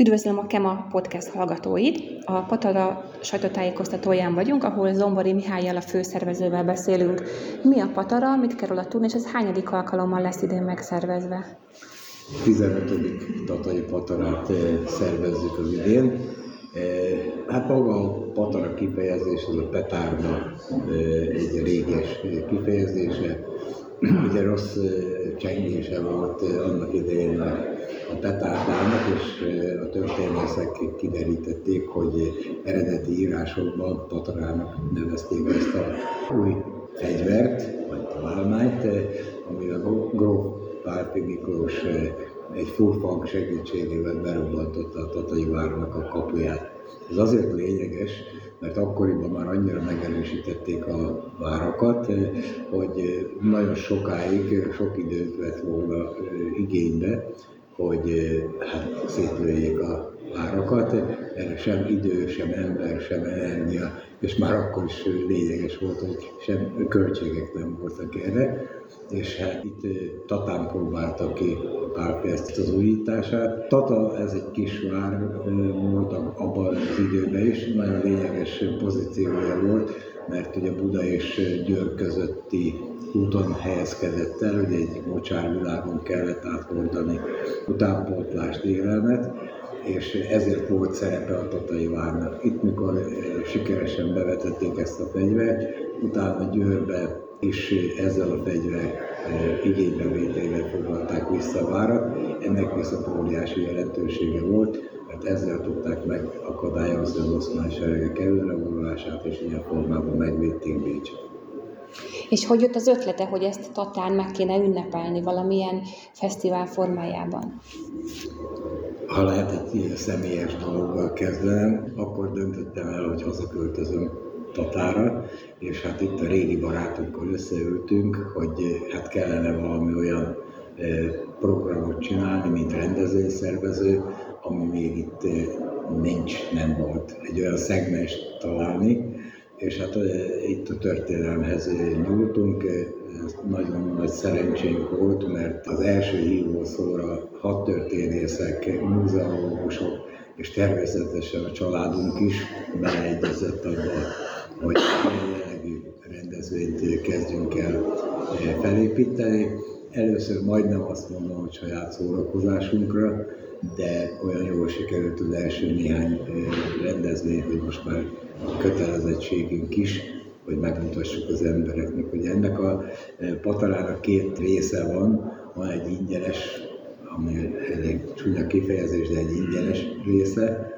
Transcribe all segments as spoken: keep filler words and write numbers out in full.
Üdvözlöm a Kema Podcast hallgatóit! A Patara sajtótájékoztatóján vagyunk, ahol Zombari Mihályjal, a főszervezővel beszélünk. Mi a Patara, mit kell oda tudni, és ez hányadik alkalommal lesz idén megszervezve? tizenötödik Tatai Patarát szervezzük az idén. Hát maga a Patara kifejezés, az a petárda egy réges kifejezése. Ugye rossz csengése volt annak idején a petárdának, és a történészek kiderítették, hogy eredeti írásokban Patarának nevezték ezt a új fegyvert, vagy találmányt, ami a gróf Pálffy Miklós egy furfang segítségével berobbantotta a Tatai Várnak a kapuját. Ez azért lényeges, mert akkoriban már annyira megerősítették a várakat, hogy nagyon sokáig, sok időt vett volna igénybe, hogy hát szétlőjék a várakat. Erre sem idő, sem ember, sem energia, és már akkor is lényeges volt, hogy sem költségek nem voltak erre. És hát itt Tatán próbálta ki Pálffy ezt az újítását. Tata, ez egy kis vár volt abban az időben is, nagyon lényeges pozíciója volt, mert ugye Buda és Győr közötti úton helyezkedett el, ugye egy mocsárvilágon kellett áthordani utánpótlást, élelmet, és ezért volt szerepe a Tatai Várnak. Itt, mikor sikeresen bevetették ezt a fegyvert, utána Győrbe és ezzel a fegyver igénybevételével foglalták vissza a várat. Ennek visszapóliási jelentősége volt, mert ezzel tudták megakadályozni az oszmán seregek előrevonulását, és ilyen formában megvédték Bécset. És hogy jött az ötlete, hogy ezt Tatán meg kéne ünnepelni valamilyen fesztivál formájában? Ha lehet egy ilyen személyes dologgal kezdenem, akkor döntöttem el, hogy hazaköltözöm Tatára, és hát itt a régi barátunkkal összeültünk, hogy hát kellene valami olyan programot csinálni, mint rendezőszervező, ami még itt nincs, nem volt. Egy olyan szegmest találni, és hát itt a történelemhez nyúltunk. Nagyon nagy szerencsénk volt, mert az első hívószóra hat történészek, múzeológusok, és természetesen a családunk is beleegyezett abban, hogy jelenlegű rendezvényt kezdjünk el felépíteni. Először majdnem azt mondom, hogy saját szórakozásunkra, de olyan jól sikerült az első néhány rendezvény, hogy most már kötelezettségünk is, hogy megmutassuk az embereknek, hogy ennek a Patarának két része van, van egy ingyenes, ami egy csúnya kifejezés, de egy ingyenes része,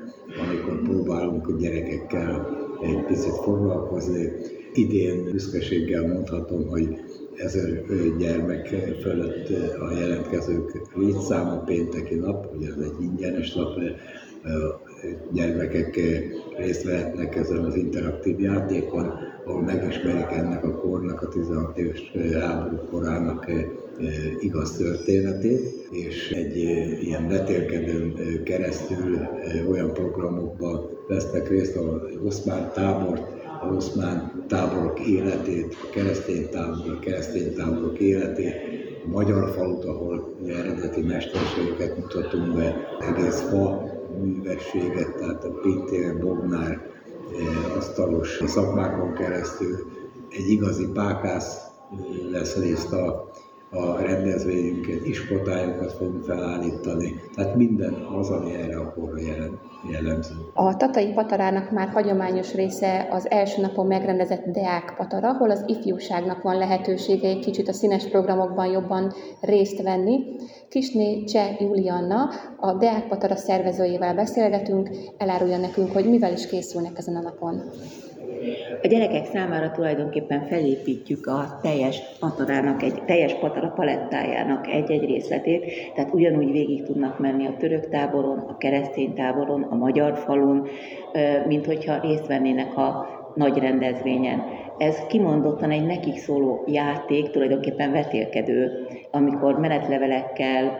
amikor próbálunk a gyerekekkel egy picit foglalkozni. Idén büszkeséggel mondhatom, hogy ezer gyermek fölött a jelentkezők létszáma pénteki nap, ugye ez egy ingyenes nap, gyermekek részt vehetnek ezen az interaktív játékon, ahol megismerik ennek a kornak, a tizenhat éves háború korának igaz történetét, és egy ilyen vetélkedőn keresztül olyan programokban vesznek részt, ahol oszmán tábort, az oszmán táborok életét, a keresztény táborok, a keresztény táborok életét, a magyar falut, ahol eredeti mesterségeket mutatunk be, egész fa művességet, tehát a pintér, bognár, asztalos szakmákon keresztül. Egy igazi pákász lesz részt a, a rendezvényünket, ispotályunkat fogunk felállítani, tehát minden az, ami erre a korra jelen, jellemző. A Tatai Patarának már hagyományos része az első napon megrendezett Deák Patara, ahol az ifjúságnak van lehetősége egy kicsit a színes programokban jobban részt venni. Kisné Cseh Julianna, a Deák Patara szervezőjével beszélgetünk, elárulja nekünk, hogy mivel is készülnek ezen a napon. A gyerekek számára tulajdonképpen felépítjük a teljes patarának, egy teljes patara palettájának egy-egy részletét, tehát ugyanúgy végig tudnak menni a török táboron, a keresztény táboron, a magyar falun, mint hogyha részt vennének a nagy rendezvényen. Ez kimondottan egy nekik szóló játék, tulajdonképpen vetélkedő, amikor menetlevelekkel,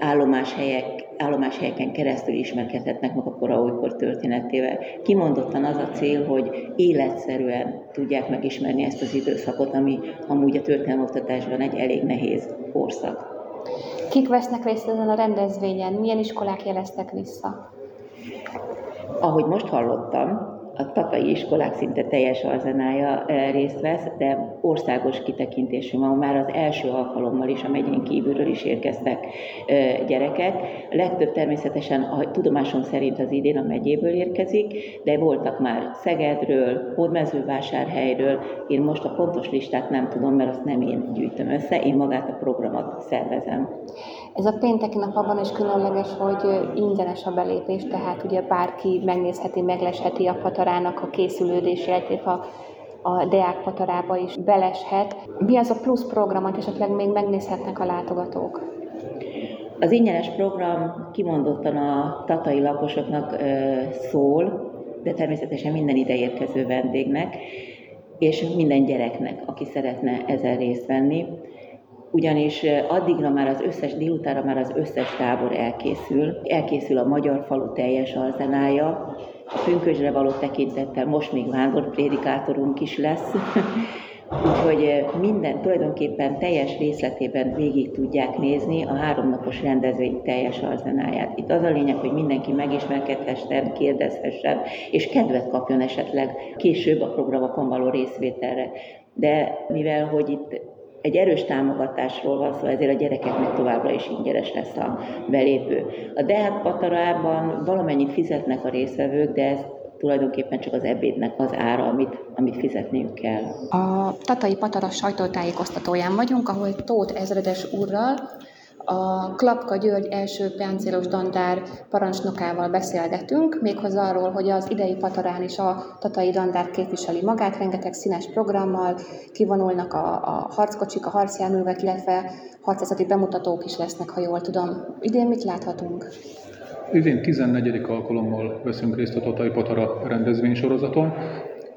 állomáshelyek, állomáshelyeken keresztül ismerkedhetnek meg a kora újkor történetével. Kimondottan az a cél, hogy életszerűen tudják megismerni ezt az időszakot, ami amúgy a történelmoktatásban egy elég nehéz korszak. Kik vesznek részt ezen a rendezvényen? Milyen iskolák jeleztek vissza? Ahogy most hallottam, a tatai iskolák szinte teljes arzenája részt vesz, de országos kitekintésű, ma már az első alkalommal is a megyén kívülről is érkeztek gyerekek. Legtöbb természetesen a tudomásom szerint az idén a megyéből érkezik, de voltak már Szegedről, Hódmezővásárhelyről. Én most a pontos listát nem tudom, mert azt nem én gyűjtöm össze, én magát a programot szervezem. Ez a pénteki nap abban is különleges, hogy ingyenes a belépés, tehát ugye bárki megnézheti, meglesheti a Patarának a készülődését, és a, a Deák Patarába is beleshet. Mi az a plusz program, amit esetleg még megnézhetnek a látogatók? Az ingyenes program kimondottan a tatai lakosoknak ö, szól, de természetesen minden ide érkező vendégnek, és minden gyereknek, aki szeretne ezen részt venni. Ugyanis addigra már az összes, délutára már az összes tábor elkészül. Elkészül a magyar falu teljes arzenája, a pünkösdre való tekintettel most még vándorprédikátorunk is lesz. Úgyhogy minden tulajdonképpen teljes részletében végig tudják nézni a háromnapos rendezvény teljes arzenáját. Itt az a lényeg, hogy mindenki megismerkedhessen, kérdezhessen, és kedvet kapjon esetleg később a programokon való részvételre. De mivel, hogy itt egy erős támogatásról van szó, ezért a gyerekeknek továbbra is ingyenes lesz a belépő. A Deák Patarában valamennyit fizetnek a résztvevők, de ez tulajdonképpen csak az ebédnek az ára, amit, amit fizetniük kell. A Tatai Patara sajtótájékoztatóján vagyunk, ahol Tóth ezredes úrral, a Klapka György első páncélos dandár parancsnokával beszélgetünk, méghozzá arról, hogy az idei Patarán is a tatai dandár képviseli magát, rengeteg színes programmal, kivonulnak a, a harckocsik, a harcjárművek, illetve harcászati bemutatók is lesznek, ha jól tudom. Idén mit láthatunk? Idén tizennegyedik alkalommal veszünk részt a Tatai Patara rendezvénysorozaton,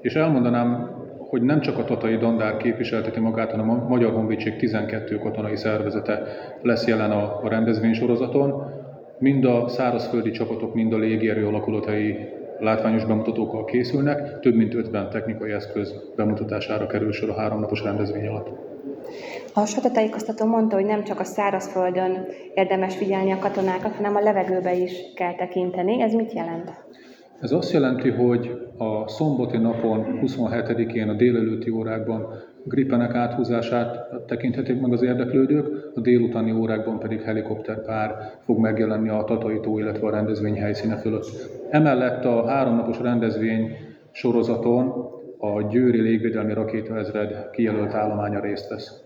és elmondanám, hogy nem csak a Tatai Dandár képviselteti magát, hanem a Magyar Honvédség tizenkét katonai szervezete lesz jelen a, a rendezvénysorozaton. Mind a szárazföldi csapatok, mind a légierő alakulatai látványos bemutatókkal készülnek, több mint ötven technikai eszköz bemutatására kerül sor a háromnapos rendezvény alatt. A sajtótájékoztató mondta, hogy nem csak a szárazföldön érdemes figyelni a katonákat, hanem a levegőbe is kell tekinteni. Ez mit jelent? Ez azt jelenti, hogy a szombati napon, huszonhetedikén a délelőtti órákban gripenek áthúzását tekinthetik meg az érdeklődők, a délutáni órákban pedig helikopterpár fog megjelenni a Tatai tó, illetve a rendezvény helyszíne fölött. Emellett a háromnapos rendezvény sorozaton a Győri Légvédelmi Rakétaezred kijelölt állománya részt vesz.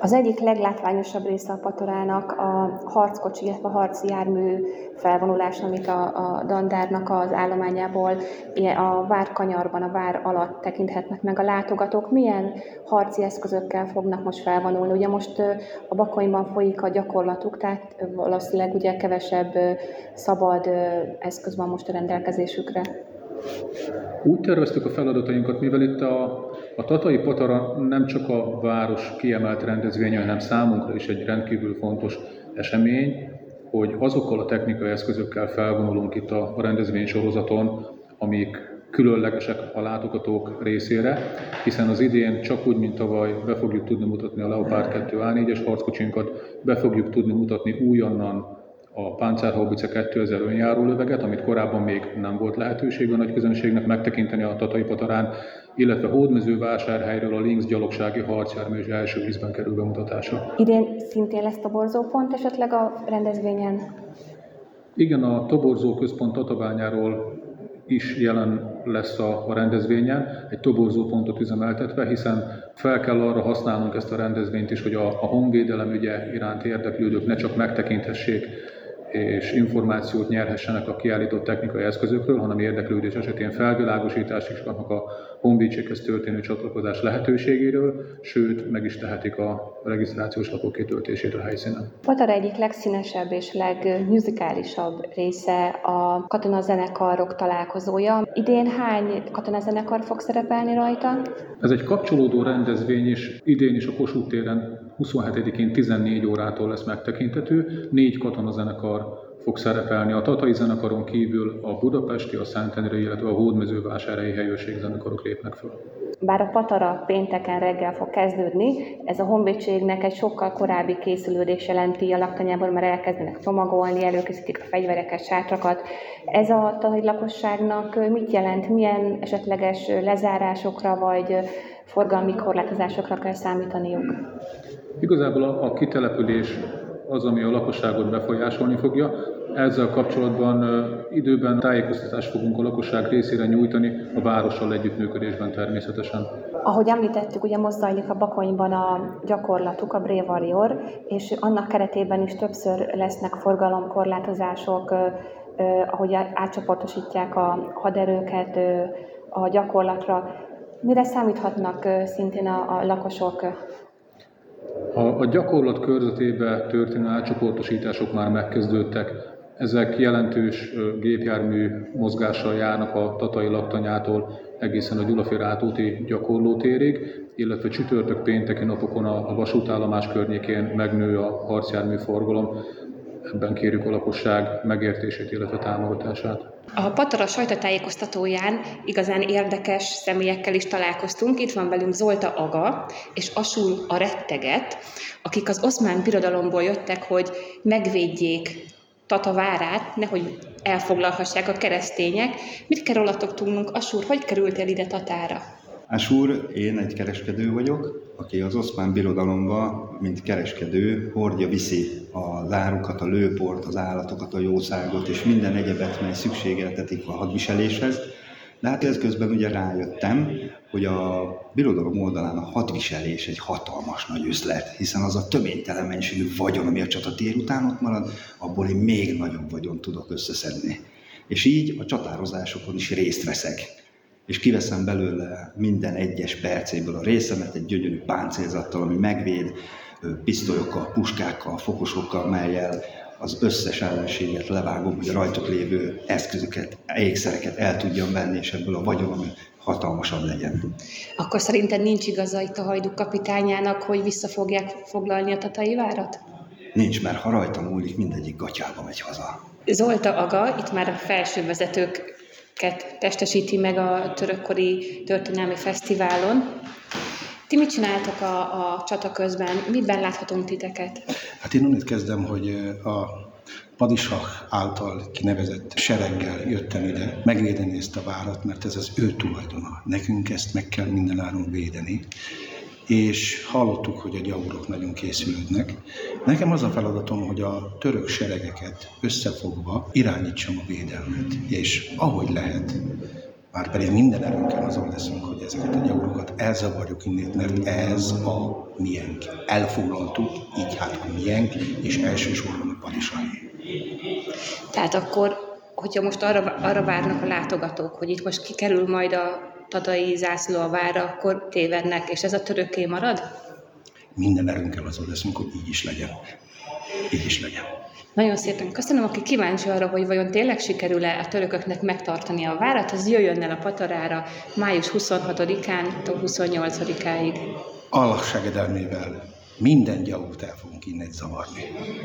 Az egyik leglátványosabb része a Patarának a harckocsi, illetve a harci jármű felvonulás, amit a, a dandárnak az állományából a vár kanyarban, a vár alatt tekinthetnek meg a látogatók. Milyen harci eszközökkel fognak most felvonulni? Ugye most a Bakonyban folyik a gyakorlatuk, tehát valószínűleg ugye kevesebb szabad eszköz van most a rendelkezésükre. Úgy terveztük a feladatainkat, mivel itt a, a Tatai Patara nem csak a város kiemelt rendezvénye, hanem számunkra is egy rendkívül fontos esemény, hogy azokkal a technikai eszközökkel felvonulunk itt a rendezvény sorozaton, amik különlegesek a látogatók részére, hiszen az idén csak úgy, mint tavaly be fogjuk tudni mutatni a Leopard kettő á négyes harckocsinkat, be fogjuk tudni mutatni újonnan a Páncárhaubice kétezer önjáró löveget, amit korábban még nem volt lehetőség a nagy közönségnek megtekinteni a Tatai Patarán, illetve Hódmezővásárhelyről a Links gyalogsági harcjármű is első ízben kerül bemutatásra. Idén szintén lesz toborzópont esetleg a rendezvényen? Igen, a toborzóközpont Tatabányáról is jelen lesz a, a rendezvényen, egy toborzópontot üzemeltetve, hiszen fel kell arra használnunk ezt a rendezvényt is, hogy a, a honvédelem ügye iránti érdeklődők ne csak megtekinthessék és információt nyerhessenek a kiállított technikai eszközökről, hanem érdeklődés esetén felvilágosítást is kapnak a honvédséghez történő csatlakozás lehetőségéről, sőt, meg is tehetik a regisztrációs lapok kitöltését a helyszínen. Patara egyik legszínesebb és legmuzikálisabb része a katonazenekarok találkozója. Idén hány katonazenekar fog szerepelni rajta? Ez egy kapcsolódó rendezvény, és idén is a Kossuth téren huszonhetedikén tizennégy órától lesz megtekinthető, négy katonazenekar fog szerepelni. A tatai zenekaron kívül a budapesti, a szentendrei, illetve a hódmezővásárhelyi helyőrség zenekarok lépnek föl. Bár a patara pénteken reggel fog kezdődni, ez a honvédségnek egy sokkal korábbi készülődés jelenti, a laktanyában már elkezdenek csomagolni, előkészítik a fegyvereket, sátrakat. Ez a tatai lakosságnak mit jelent, milyen esetleges lezárásokra vagy forgalmi korlátozásokra kell számítaniuk? Igazából a, a kitelepülés az, ami a lakosságot befolyásolni fogja. Ezzel kapcsolatban időben tájékoztatást fogunk a lakosság részére nyújtani, a várossal együttműködésben természetesen. Ahogy említettük, ugye most zajlik a Bakonyban a gyakorlatuk, a Brave Warrior, és annak keretében is többször lesznek forgalomkorlátozások, ahogy átcsoportosítják a haderőket a gyakorlatra. Mire számíthatnak szintén a, a lakosok? A, a gyakorlat körzetében történő átcsoportosítások már megkezdődtek. Ezek jelentős gépjármű mozgással járnak a tatai laktanyától egészen a Gyulafér Átóti gyakorlótérig, illetve csütörtök pénteki napokon a, a vasútállomás környékén megnő a harcjárműforgalom. Ebben kérjük a lakosság megértését, illetve támogatását. A patara sajtótájékoztatóján igazán érdekes személyekkel is találkoztunk. Itt van velünk Zolta Aga és Asul a Retteget, akik az Oszmán Birodalomból jöttek, hogy megvédjék Tata várát, nehogy elfoglalhassák a keresztények. Mit kell rólatok tudnunk, Asúr, hogy kerültél ide Tatára? Asúr, én egy kereskedő vagyok, aki az Oszmán Birodalomba, mint kereskedő, hordja viszi az árukat, a lőport, az állatokat, a jószágot és minden egyebet, mely szükségeltetik a hadviseléshez. De hát ezközben ugye rájöttem, hogy a birodalom oldalán a hadviselés egy hatalmas nagy üzlet, hiszen az a töménytelen mennyiségű vagyon, ami a csatatér után ott marad, abból én még nagyobb vagyon tudok összeszedni. És így a csatározásokon is részt veszek. És kiveszem belőle minden egyes percéből a részemet egy gyönyörű páncélzattal, ami megvéd pisztolyokkal, puskákkal, fokosokkal, mellyel az összes ellenséget levágom, hogy a rajtuk lévő eszközöket, ékszereket el tudjam venni, és ebből a vagyon hatalmasabb legyen. Akkor szerinted nincs igaza itt a hajdú kapitányának, hogy vissza fogják foglalni a Tatai várat? Nincs, mert ha rajta múlik, mindegyik gatyába megy haza. Zolta Aga, itt már a felső vezetők testesíti meg a törökkori történelmi fesztiválon. Ti mit csináltok a, a csata közben? Miben láthatunk titeket? Hát én onnan kezdem, hogy a padisah által kinevezett sereggel jöttem ide megvédeni ezt a várat, mert ez az ő tulajdona. Nekünk ezt meg kell mindenáron védeni. És hallottuk, hogy a gyaurok nagyon készülődnek. Nekem az a feladatom, hogy a török seregeket összefogva irányítsam a védelmet, és ahogy lehet, már pedig minden erőnkkel azon leszünk, hogy ezeket a gyaurokat elzavarjuk innét, mert ez a miénk. Elfoglaltuk, így hát a miénk, és elsősorban a padisahé. Tehát akkor, hogyha most arra, arra várnak a látogatók, hogy itt most kikerül majd a tatai zászló a várra, akkor tévednek, és ez a törökké marad? Minden erőnkkel azon leszünk, hogy így is legyen. Így is legyen. Nagyon szépen köszönöm, aki kíváncsi arra, hogy vajon tényleg sikerül-e a törököknek megtartani a várat, az jöjjön el a Patarára május huszonhatodikától huszonnyolcadikáig. Allah segedelmével minden gyalót el fogunk innen zavarni.